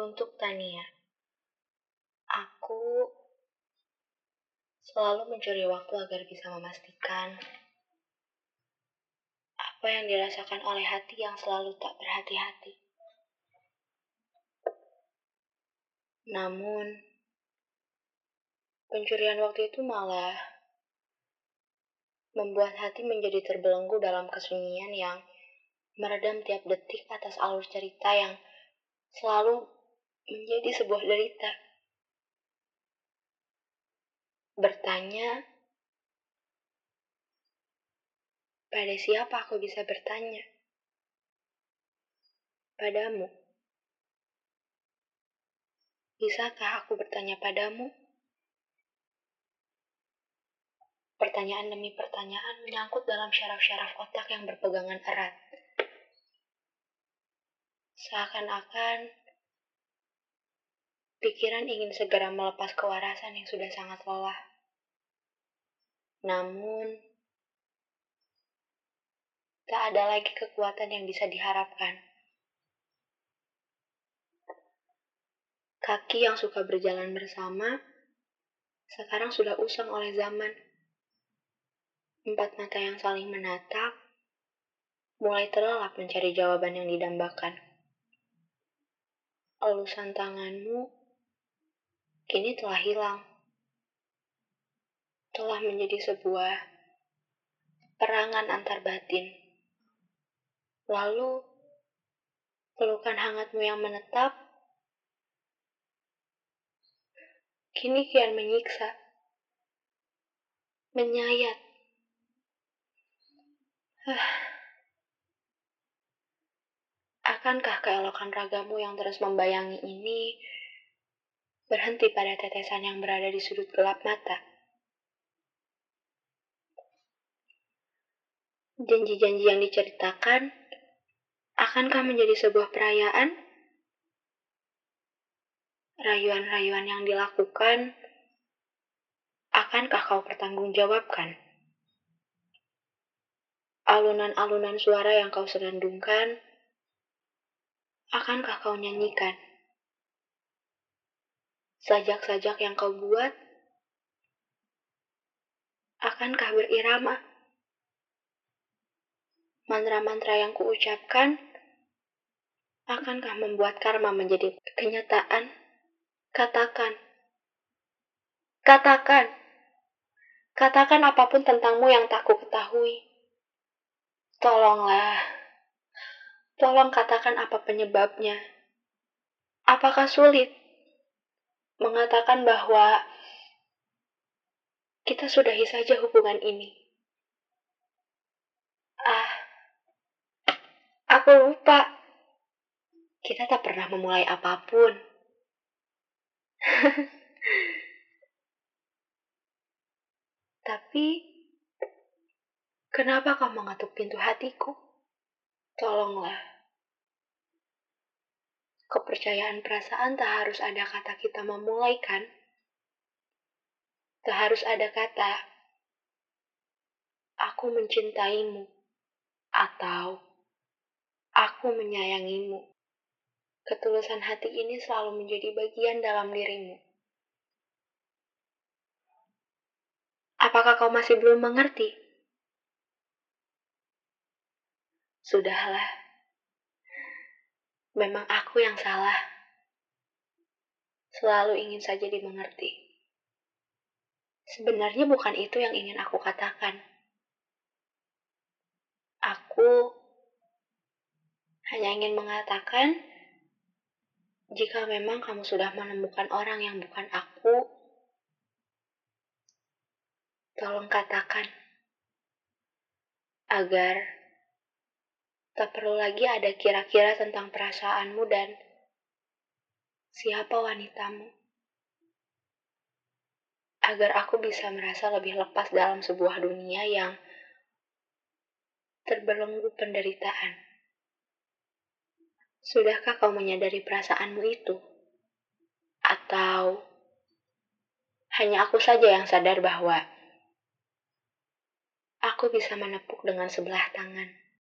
Teruntuk Tania. Aku selalu mencuri waktu agar bisa memastikan apa yang dirasakan oleh hati yang selalu tak berhati-hati. Namun, pencurian waktu itu malah membuat hati menjadi terbelenggu dalam kesunyian yang meredam tiap detik atas alur cerita yang selalu menjadi sebuah derita. Bertanya, pada siapa aku bisa bertanya? Padamu. Bisakah aku bertanya padamu? Pertanyaan demi pertanyaan menyangkut dalam syaraf-syaraf otak yang berpegangan erat. Seakan-akan pikiran ingin segera melepas kewarasan yang sudah sangat lelah. Namun, tak ada lagi kekuatan yang bisa diharapkan. Kaki yang suka berjalan bersama, sekarang sudah usang oleh zaman. Empat mata yang saling menatap, mulai terlelap mencari jawaban yang didambakan. Elusan tanganmu kini telah hilang, telah menjadi sebuah perangan antar batin. Lalu pelukan hangatmu yang menetap kini kian menyiksa, menyayat. Akankah keelokan ragamu yang terus membayangi ini berhenti pada tetesan yang berada di sudut gelap mata? Janji-janji yang diceritakan, akankah menjadi sebuah perayaan? Rayuan-rayuan yang dilakukan, akankah kau pertanggungjawabkan? Alunan-alunan suara yang kau serandungkan, akankah kau nyanyikan? Sajak-sajak yang kau buat, akankah berirama? Mantra-mantra yang kuucapkan, akankah membuat karma menjadi kenyataan? Katakan. Katakan. Katakan apapun tentangmu yang tak ku ketahui. Tolonglah. Tolong katakan apa penyebabnya. Apakah sulit mengatakan bahwa kita sudahi saja hubungan ini? Aku lupa. Kita tak pernah memulai apapun. Tapi, kenapa kau mengetuk pintu hatiku? Tolonglah. Kepercayaan perasaan tak harus ada kata kita memulai, kan? Tak harus ada kata, aku mencintaimu, atau aku menyayangimu. Ketulusan hati ini selalu menjadi bagian dalam dirimu. Apakah kau masih belum mengerti? Sudahlah. Memang aku yang salah. Selalu ingin saja dimengerti. Sebenarnya bukan itu yang ingin aku katakan. Aku hanya ingin mengatakan, jika memang kamu sudah menemukan orang yang bukan aku, tolong katakan, agar tak perlu lagi ada kira-kira tentang perasaanmu dan siapa wanitamu. Agar aku bisa merasa lebih lepas dalam sebuah dunia yang terbelenggu penderitaan. Sudahkah kau menyadari perasaanmu itu? Atau hanya aku saja yang sadar bahwa aku bisa menepuk dengan sebelah tangan?